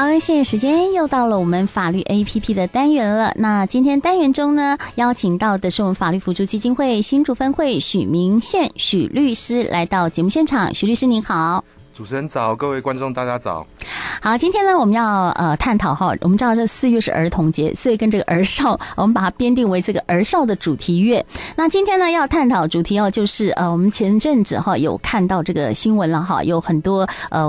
好，现在时间又到了我们法律 APP 的单元了。那今天单元中呢，邀请到的是我们法律扶助基金会新竹分会许明宪许律师来到节目现场。许律师您好。主持人早，各位观众大家早。好，今天呢我们要探讨哈，我们知道这4月是儿童节，所以跟这个儿少，我们把它编定为这个儿少的主题月。那今天呢要探讨主题哦，就是我们前阵子哈有看到这个新闻了哈，有很多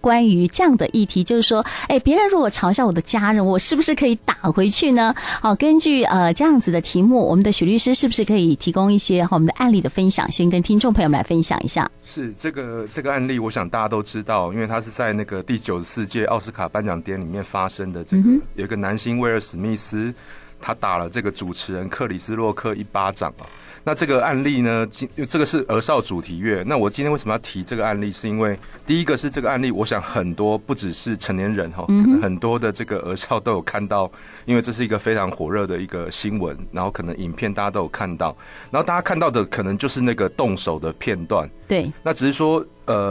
关于这样的议题，就是说，哎，别人如果嘲笑我的家人，我是不是可以打回去呢？好，根据这样子的题目，我们的许律师是不是可以提供一些我们的案例的分享，先跟听众朋友们来分享一下？是这个案例，我想大家都知道。因为他是在那个第94届奥斯卡颁奖典礼里面发生的，这个有一个男星威尔史密斯，他打了这个主持人克里斯洛克一巴掌啊。那这个案例呢，这个是儿少主题月。那我今天为什么要提这个案例，是因为第一个是这个案例，我想很多不只是成年人哈，可能很多的这个儿少都有看到，因为这是一个非常火热的一个新闻，然后可能影片大家都有看到，然后大家看到的可能就是那个动手的片段。对，那只是说。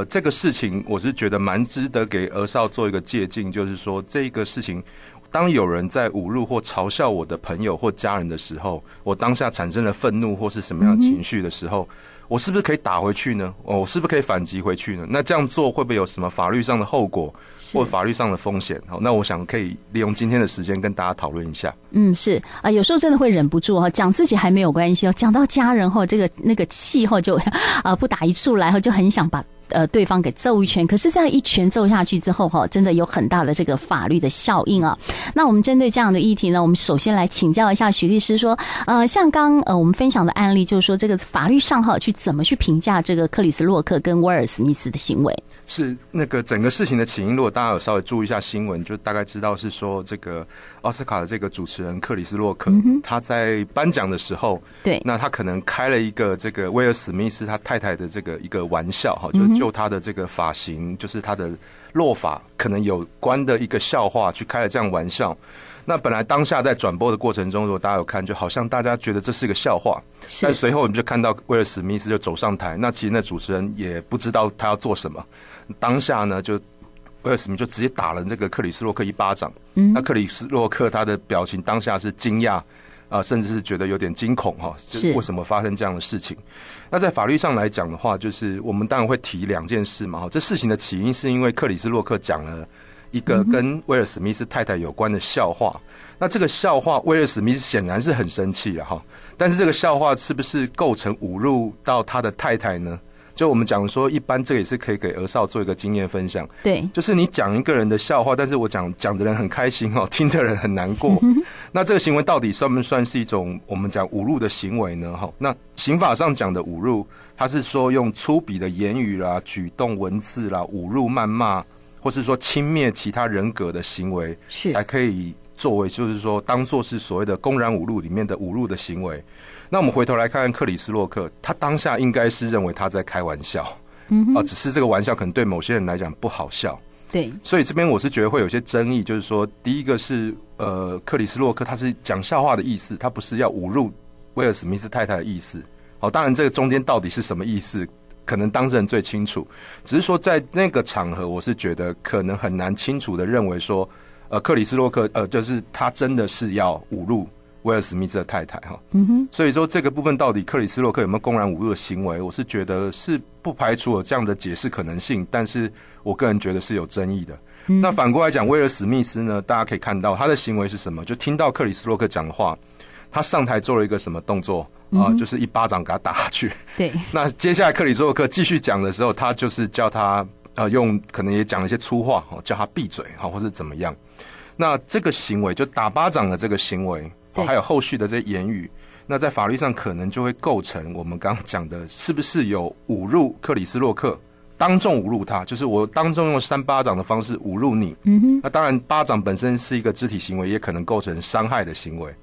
这个事情我是觉得蛮值得给儿少做一个借鉴，就是说这个事情，当有人在侮辱或嘲笑我的朋友或家人的时候，我当下产生了愤怒或是什么样的情绪的时候，我是不是可以打回去呢？我是不是可以反击回去呢？那这样做会不会有什么法律上的后果或法律上的风险？好，那我想可以利用今天的时间跟大家讨论一下。嗯，是啊，有时候真的会忍不住哈，讲自己还没有关系哦，讲到家人后，这个那个气后就不打一处来后，就很想把。对方给揍一拳，可是这样一拳揍下去之后哈，真的有很大的这个法律的效应啊。那我们针对这样的议题呢，我们首先来请教一下许律师说，像刚我们分享的案例，就是说这个法律上哈，去怎么去评价这个克里斯洛克跟威尔史密斯的行为？是那个整个事情的起因，如果大家有稍微注意一下新闻，就大概知道是说这个奥斯卡的这个主持人克里斯洛克，他在颁奖的时候，对，那他可能开了一个这个威尔史密斯他太太的这个一个玩笑哈，就他的这个发型，就是他的落发可能有关的一个笑话，去开了这样玩笑。那本来当下在转播的过程中，如果大家有看，就好像大家觉得这是一个笑话，但随后我们就看到威尔史密斯就走上台，那其实那主持人也不知道他要做什么，当下呢就威尔史密斯就直接打了这个克里斯洛克一巴掌。那克里斯洛克他的表情当下是惊讶。甚至是觉得有点惊恐哈，就是为什么发生这样的事情？那在法律上来讲的话，就是我们当然会提两件事嘛。这事情的起因是因为克里斯洛克讲了一个跟威尔史密斯太太有关的笑话。那这个笑话，威尔史密斯显然是很生气了哈。但是这个笑话是不是构成侮辱到他的太太呢？就我们讲说，一般这也是可以给儿少做一个经验分享。对，就是你讲一个人的笑话，但是我讲的人很开心哦，听的人很难过。那这个行为到底算不算是一种我们讲侮辱的行为呢？哈，那刑法上讲的侮辱，它是说用粗鄙的言语啦、举动、文字啦、侮辱、谩骂，或是说轻蔑其他人格的行为，是才可以作为，就是说当作是所谓的公然侮辱里面的侮辱的行为。那我们回头来看看克里斯洛克，他当下应该是认为他在开玩笑，只是这个玩笑可能对某些人来讲不好笑。对，所以这边我是觉得会有些争议，就是说，第一个是克里斯洛克他是讲笑话的意思，他不是要侮辱威尔史密斯太太的意思。好，当然这个中间到底是什么意思，可能当事人最清楚。只是说在那个场合，我是觉得可能很难清楚的认为说，克里斯洛克就是他真的是要侮辱威尔史密斯的太太哈，所以说这个部分到底克里斯洛克有没有公然侮辱的行为，我是觉得是不排除有这样的解释可能性，但是我个人觉得是有争议的。那反过来讲，威尔史密斯呢，大家可以看到他的行为是什么，就听到克里斯洛克讲的话，他上台做了一个什么动作就是一巴掌给他打下去。对，那接下来克里斯洛克继续讲的时候，他就是叫他用可能也讲了一些粗话，叫他闭嘴或是怎么样。那这个行为就打巴掌的这个行为，还有后续的这些言语，那在法律上可能就会构成我们刚刚讲的，是不是有侮辱克里斯洛克，当众侮辱他，就是我当众用3巴掌的方式侮辱你。那当然巴掌本身是一个肢体行为，也可能构成伤害的行为。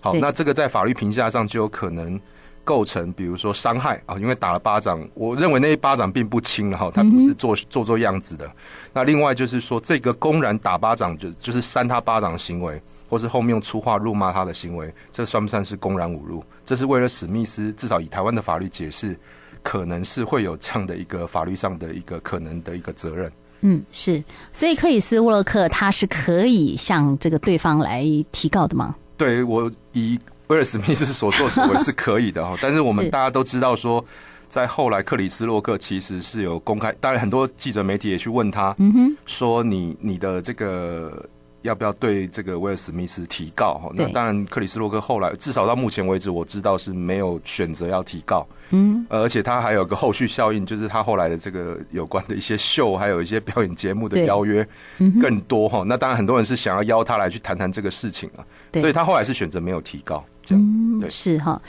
好，那这个在法律评价上就有可能构成，比如说伤害啊，因为打了巴掌，我认为那一巴掌并不轻了哈，他不是做样子的。那另外就是说，这个公然打巴掌就是扇他巴掌的行为，或是后面用粗话辱骂他的行为，这算不算是公然侮辱？这是为了史密斯，至少以台湾的法律解释，可能是会有这样的一个法律上的一个可能的一个责任。嗯，是。所以克里斯沃洛克他是可以向这个对方来提告的吗？对，我以威尔史密斯所作所为是可以的哈，但是我们大家都知道说，在后来克里斯洛克其实是有公开，当然很多记者媒体也去问他，说你的这个要不要对这个威尔史密斯提告哈？那当然克里斯洛克后来至少到目前为止我知道是没有选择要提告，而且他还有个后续效应，就是他后来的这个有关的一些秀还有一些表演节目的邀约更多哈。那当然很多人是想要邀他来去谈谈这个事情啊，所以他后来是选择没有提告。对，是哈，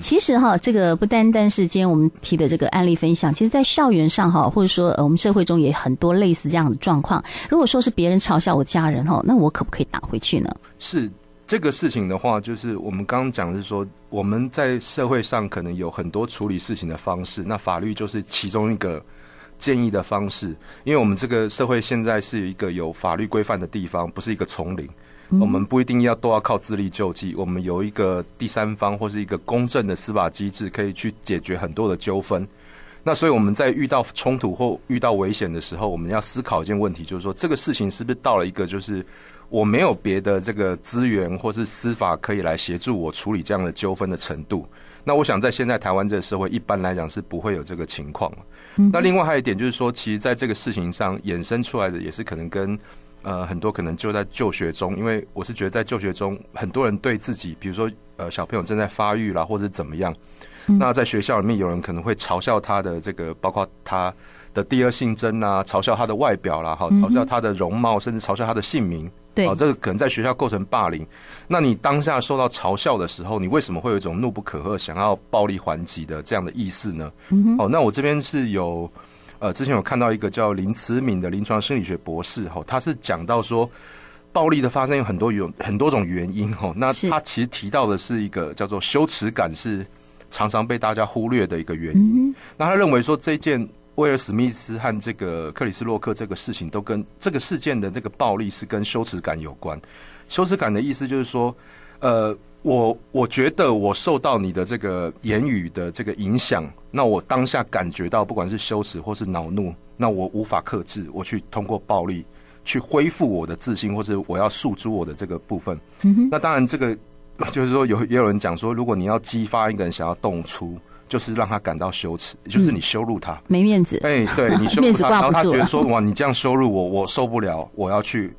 其实哈，这个不单单是今天我们提的这个案例分享，其实在校园上哈，或者说我们社会中也很多类似这样的状况。如果说是别人嘲笑我家人哈，那我可不可以打回去呢？是这个事情的话，就是我们刚刚讲的是说，我们在社会上可能有很多处理事情的方式，那法律就是其中一个建议的方式，因为我们这个社会现在是一个有法律规范的地方，不是一个丛林。我们不一定都要靠自力救济，我们有一个第三方或是一个公正的司法机制可以去解决很多的纠纷。那所以我们在遇到冲突或遇到危险的时候，我们要思考一件问题，就是说这个事情是不是到了一个就是我没有别的这个资源或是司法可以来协助我处理这样的纠纷的程度。那我想在现在台湾这个社会一般来讲是不会有这个情况。那另外还有一点就是说，其实在这个事情上衍生出来的也是可能跟很多可能就在就学中，因为我是觉得在就学中很多人对自己比如说小朋友正在发育啦或者怎么样，那在学校里面有人可能会嘲笑他的这个包括他的第二性征啦，嘲笑他的外表啦，嘲笑他的容貌，甚至嘲笑他的姓名。对，这个可能在学校构成霸凌。那你当下受到嘲笑的时候，你为什么会有一种怒不可遏想要暴力还击的这样的意思呢？那我这边是有之前有看到一个叫林慈敏的临床心理学博士，他是讲到说暴力的发生有很多种原因，那他其实提到的是一个叫做羞耻感，是常常被大家忽略的一个原因。那他认为说这件威尔史密斯和这个克里斯洛克这个事情都跟这个事件的这个暴力是跟羞耻感有关。羞耻感的意思就是说我觉得我受到你的这个言语的这个影响，那我当下感觉到不管是羞耻或是恼怒，那我无法克制，我去通过暴力去恢复我的自信，或是我要诉诸我的这个部分。那当然这个就是说也有人讲说，如果你要激发一个人想要动粗，就是让他感到羞耻，就是你羞辱他，没面子。对，你羞辱他，然后他觉得说哇，你这样羞辱我，我受不了，我要去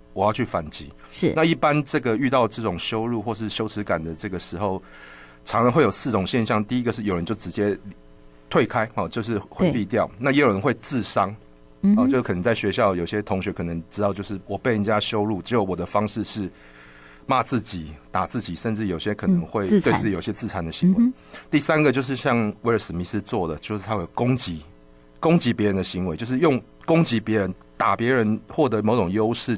反击。是，那一般这个遇到这种羞辱或是羞耻感的这个时候，常常会有四种现象。第一个是有人就直接退开，就是回避掉。那也有人会自伤，就可能在学校有些同学可能知道，就是我被人家羞辱，只有我的方式是骂自己、打自己，甚至有些可能会对自己有些自残的行为。第三个就是像威尔史密斯做的，就是他会攻击别人的行为，就是用攻击别人、打别人获得某种优势，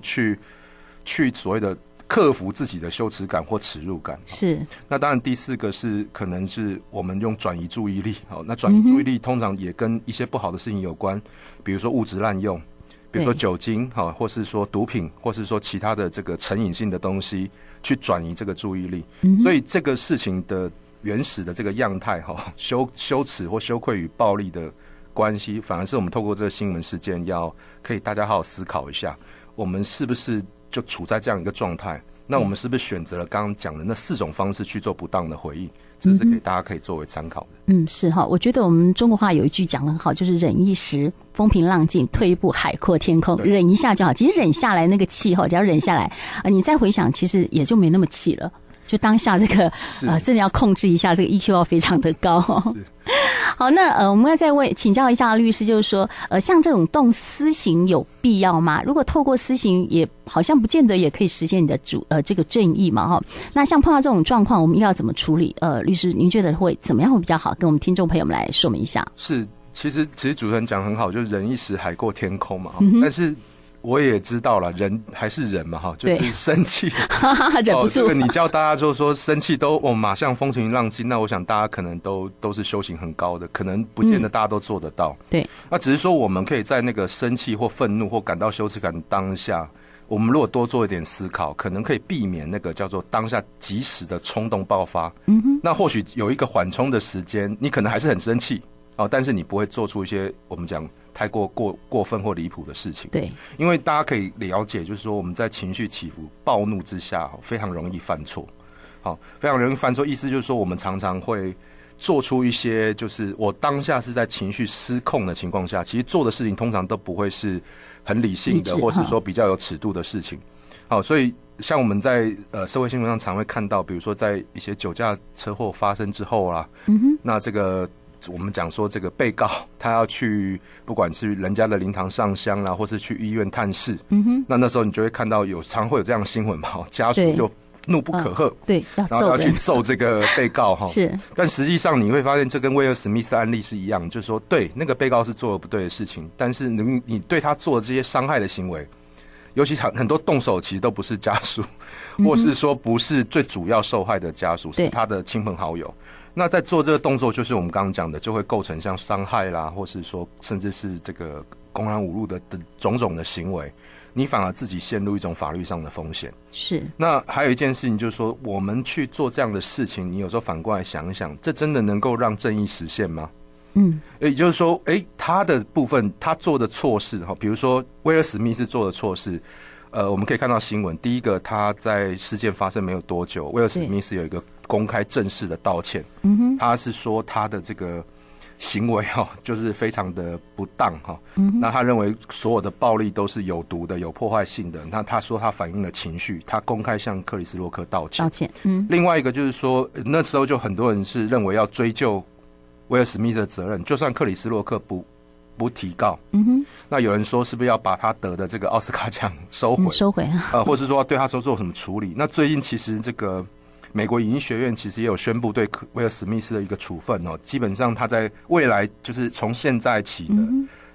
去所谓的克服自己的羞耻感或耻辱感。是。那当然第四个是可能是我们用转移注意力，那转移注意力通常也跟一些不好的事情有关，比如说物质滥用，比如说酒精，或是说毒品，或是说其他的这个成瘾性的东西，去转移这个注意力。所以这个事情的原始的这个样态，羞耻或羞愧与暴力的关系，反而是我们透过这个新闻事件要可以大家好好思考一下，我们是不是就处在这样一个状态？那我们是不是选择了刚刚讲的那四种方式去做不当的回应？这是给大家可以作为参考的。是哈，我觉得我们中国话有一句讲得很好，就是忍一时风平浪静，退一步海阔天空，忍一下就好。其实忍下来那个气只要忍下来，你再回想其实也就没那么气了。就当下这个真的要控制一下，这个 EQ 要非常的高。好，那我们要再请教一下律师，就是说像这种动私刑有必要吗？如果透过私刑也好像不见得也可以实现你的这个正义嘛，那像碰到这种状况我们要怎么处理？律师您觉得会怎么样会比较好？跟我们听众朋友们来说明一下。是，其实主持人讲很好，就是人一时海阔天空嘛，但是我也知道了，人还是人嘛，就是生气忍不住。这个你叫大家就说生气都马上风平浪静，那我想大家可能都是修行很高的，可能不见得大家都做得到。对，那只是说我们可以在那个生气或愤怒或感到羞耻感的当下，我们如果多做一点思考，可能可以避免那个叫做当下及时的冲动爆发。那或许有一个缓冲的时间，你可能还是很生气，但是你不会做出一些我们讲太过过分或离谱的事情。对，因为大家可以了解，就是说我们在情绪起伏、暴怒之下，非常容易犯错。好，非常容易犯错，意思就是说我们常常会做出一些，就是我当下是在情绪失控的情况下，其实做的事情通常都不会是很理性的，或是说比较有尺度的事情。好，所以像我们在社会新闻上常会看到，比如说在一些酒驾车祸发生之后啦，那这个我们讲说这个被告他要去不管是人家的灵堂上香啦，或是去医院探视，那时候你就会看到有常会有这样的新闻嘛，家属就怒不可遏，对，然后要去揍这个被告哈。是，但实际上你会发现，这跟威尔史密斯的案例是一样，就是说，对那个被告是做了不对的事情，但是你对他做的这些伤害的行为，尤其很多动手其实都不是家属，或是说不是最主要受害的家属，是他的亲朋好友。那在做这个动作，就是我们刚刚讲的，就会构成像伤害啦，或是说甚至是这个公然侮辱的种种的行为。你反而自己陷入一种法律上的风险。是。那还有一件事情就是说，我们去做这样的事情，你有时候反过来想一想，这真的能够让正义实现吗？嗯，也就是说，他的部分，他做的错事，比如说威尔史密斯做的错事，我们可以看到新闻，第一个，他在事件发生没有多久，威尔史密斯有一个公开正式的道歉。嗯哼，他是说他的这个行为就是非常的不当哈。那他认为所有的暴力都是有毒的、有破坏性的。那他说他反映了情绪，他公开向克里斯洛克道歉。另外一个就是说，那时候就很多人是认为要追究威尔史密斯的责任，就算克里斯洛克不提告，那有人说是不是要把他得的这个奥斯卡奖收回或是说对他说做什么处理？那最近其实这个美国影艺学院其实也有宣布对威尔史密斯的一个处分哦，基本上他在未来就是从现在起的，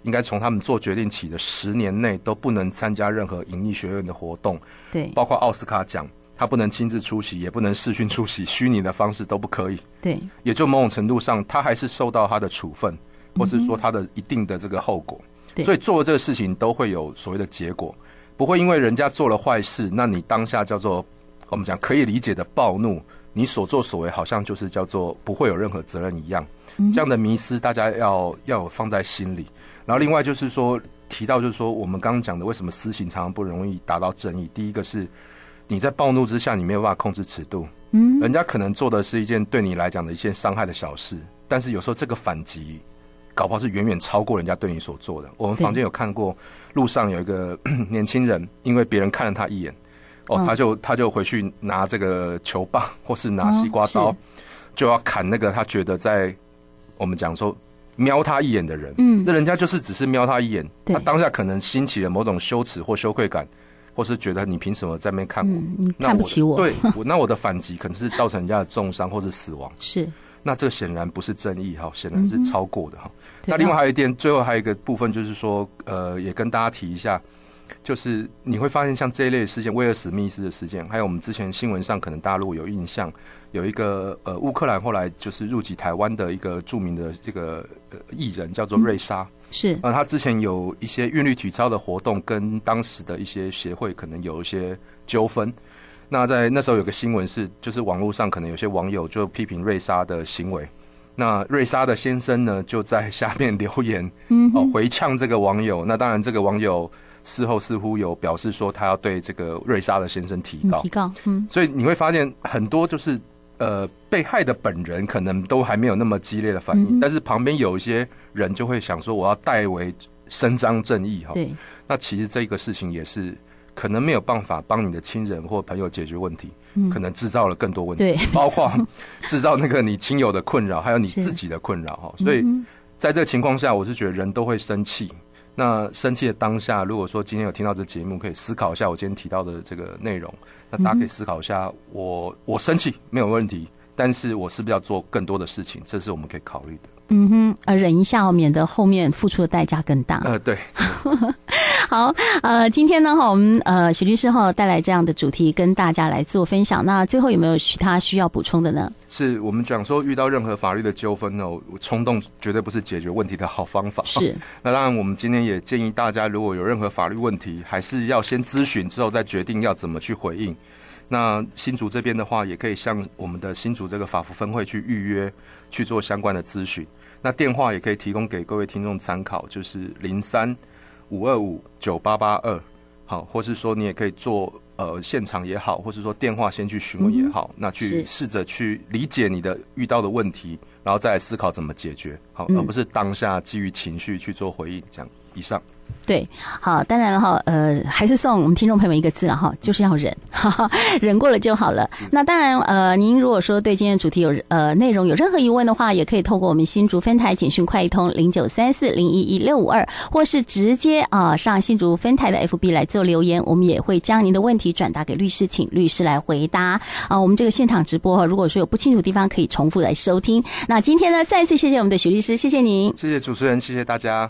应该从他们做决定起的10年内都不能参加任何影艺学院的活动，对，包括奥斯卡奖，他不能亲自出席，也不能视讯出席，虚拟的方式都不可以。对，也就某种程度上，他还是受到他的处分，或是说他的一定的这个后果。所以做了这个事情都会有所谓的结果，不会因为人家做了坏事，那你当下叫做，我们讲可以理解的暴怒，你所作所为好像就是叫做不会有任何责任一样，这样的迷思大家要放在心里。然后另外就是说，提到就是说我们刚刚讲的为什么私刑常常不容易达到正义，第一个是你在暴怒之下你没有办法控制尺度，人家可能做的是一件对你来讲的一件伤害的小事，但是有时候这个反击搞不好是远远超过人家对你所做的。我们房间有看过，路上有一个年轻人，因为别人看了他一眼，他就回去拿这个球棒或是拿西瓜刀，就要砍那个他觉得在我们讲说瞄他一眼的人。那人家就是只是瞄他一眼，他当下可能兴起了某种羞耻或羞愧感，或是觉得你凭什么在那边看我，看不起我，对，那我的反击可能是造成人家的重伤或是死亡。是，那这显然不是正义，显然是超过的。那另外还有一点，最后还有一个部分就是说，也跟大家提一下。就是你会发现像这一类的事件，威尔史密斯的事件，还有我们之前新闻上可能大陆有印象，有一个乌克兰后来就是入籍台湾的一个著名的这个艺人叫做瑞莎，是，他之前有一些韵律体操的活动跟当时的一些协会可能有一些纠纷。那在那时候有个新闻是，就是网络上可能有些网友就批评瑞莎的行为，那瑞莎的先生呢就在下面留言，回呛这个网友。那当然这个网友事后似乎有表示说他要对这个瑞莎的先生提告，所以你会发现很多就是被害的本人可能都还没有那么激烈的反应，但是旁边有一些人就会想说我要代为伸张正义哈。对，那其实这个事情也是可能没有办法帮你的亲人或朋友解决问题，可能制造了更多问题，包括制造那个你亲友的困扰，还有你自己的困扰哈。所以在这个情况下，我是觉得人都会生气。那生气的当下，如果说今天有听到这节目，可以思考一下我今天提到的这个内容。那大家可以思考一下，我生气没有问题，但是我是不是要做更多的事情？这是我们可以考虑的。忍一下，免得后面付出的代价更大。对。好，今天呢，我们许律师带来这样的主题跟大家来做分享。那最后有没有其他需要补充的呢？是我们讲说，遇到任何法律的纠纷呢，冲动绝对不是解决问题的好方法。是。那当然，我们今天也建议大家，如果有任何法律问题，还是要先咨询之后再决定要怎么去回应。那新竹这边的话，也可以向我们的新竹这个法服分会去预约，去做相关的咨询。那电话也可以提供给各位听众参考，就是03-525-9882，好，或是说你也可以做现场也好，或是说电话先去询问也好，那去试着去理解你的遇到的问题，然后再来思考怎么解决，好，而不是当下基于情绪去做回应。这样，以上。对，好，当然了哈，还是送我们听众朋友们一个字了哈，就是要忍，哈哈，忍过了就好了。那当然，您如果说对今天的主题有内容有任何疑问的话，也可以透过我们新竹分台简讯快一通0934011652，或是直接上新竹分台的 FB 来做留言，我们也会将您的问题转达给律师，请律师来回答。我们这个现场直播，如果说有不清楚的地方，可以重复来收听。那今天呢，再次谢谢我们的许律师，谢谢您，谢谢主持人，谢谢大家。